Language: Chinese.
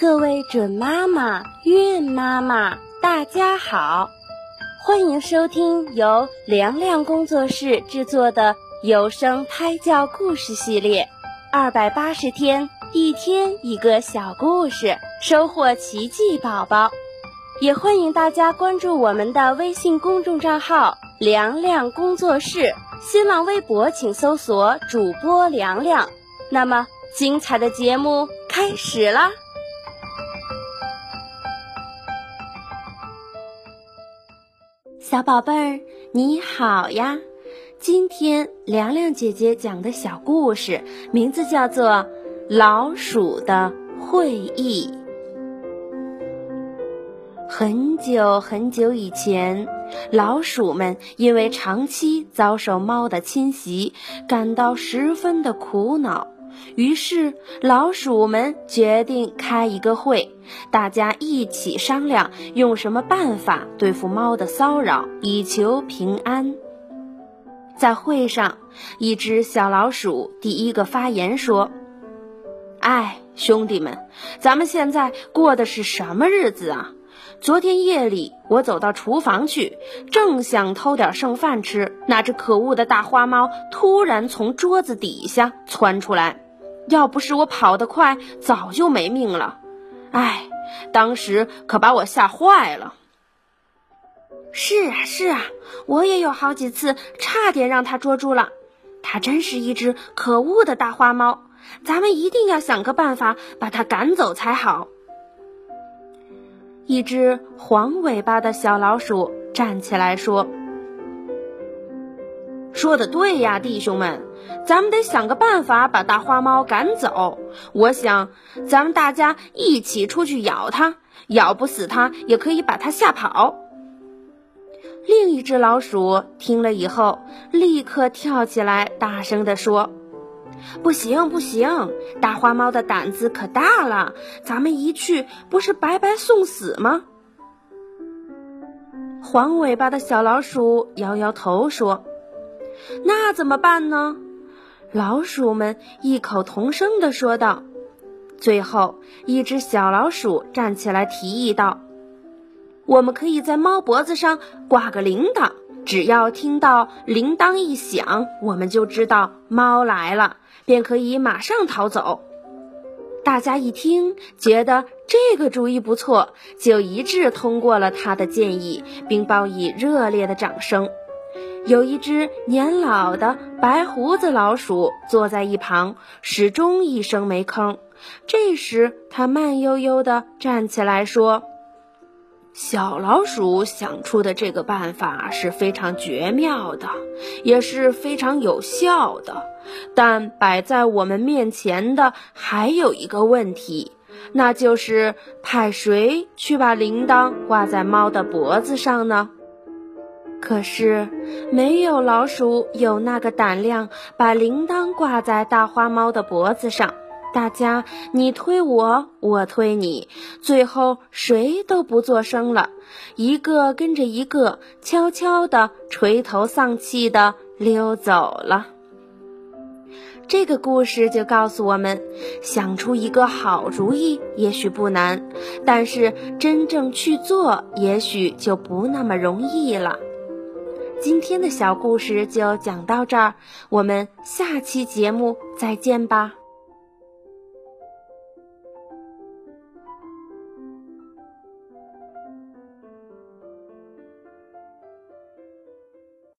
各位准妈妈、孕妈妈，大家好，欢迎收听由凉凉工作室制作的有声胎教故事系列，280天，一天一个小故事，收获奇迹宝宝。也欢迎大家关注我们的微信公众账号凉凉工作室，新浪微博请搜索主播凉凉。那么，精彩的节目开始啦！小宝贝儿，你好呀！今天凉凉姐姐讲的小故事名字叫做《老鼠的会议》。很久很久以前，老鼠们因为长期遭受猫的侵袭，感到十分的苦恼。于是老鼠们决定开一个会，大家一起商量用什么办法对付猫的骚扰，以求平安。在会上，一只小老鼠第一个发言说：哎，兄弟们，咱们现在过的是什么日子啊？昨天夜里我走到厨房去，正想偷点剩饭吃，那只可恶的大花猫突然从桌子底下窜出来，要不是我跑得快，早就没命了。哎，当时可把我吓坏了。是啊是啊，我也有好几次差点让它捉住了，它真是一只可恶的大花猫，咱们一定要想个办法把它赶走才好。一只黄尾巴的小老鼠站起来说：说得对呀，弟兄们，咱们得想个办法把大花猫赶走。我想咱们大家一起出去咬它，咬不死它也可以把它吓跑。另一只老鼠听了以后，立刻跳起来大声地说：不行不行，大花猫的胆子可大了，咱们一去不是白白送死吗？黄尾巴的小老鼠摇摇头说：那怎么办呢？老鼠们异口同声地说道。最后一只小老鼠站起来提议道：我们可以在猫脖子上挂个铃铛，只要听到铃铛一响，我们就知道猫来了，便可以马上逃走。大家一听，觉得这个主意不错，就一致通过了他的建议，并报以热烈的掌声。有一只年老的白胡子老鼠坐在一旁，始终一声没吭。这时他慢悠悠地站起来说：小老鼠想出的这个办法是非常绝妙的，也是非常有效的，但摆在我们面前的还有一个问题，那就是派谁去把铃铛挂在猫的脖子上呢？可是没有老鼠有那个胆量把铃铛挂在大花猫的脖子上，大家你推我，我推你，最后谁都不作声了，一个跟着一个，悄悄地垂头丧气地溜走了。这个故事就告诉我们，想出一个好主意也许不难，但是真正去做也许就不那么容易了。今天的小故事就讲到这儿，我们下期节目再见吧。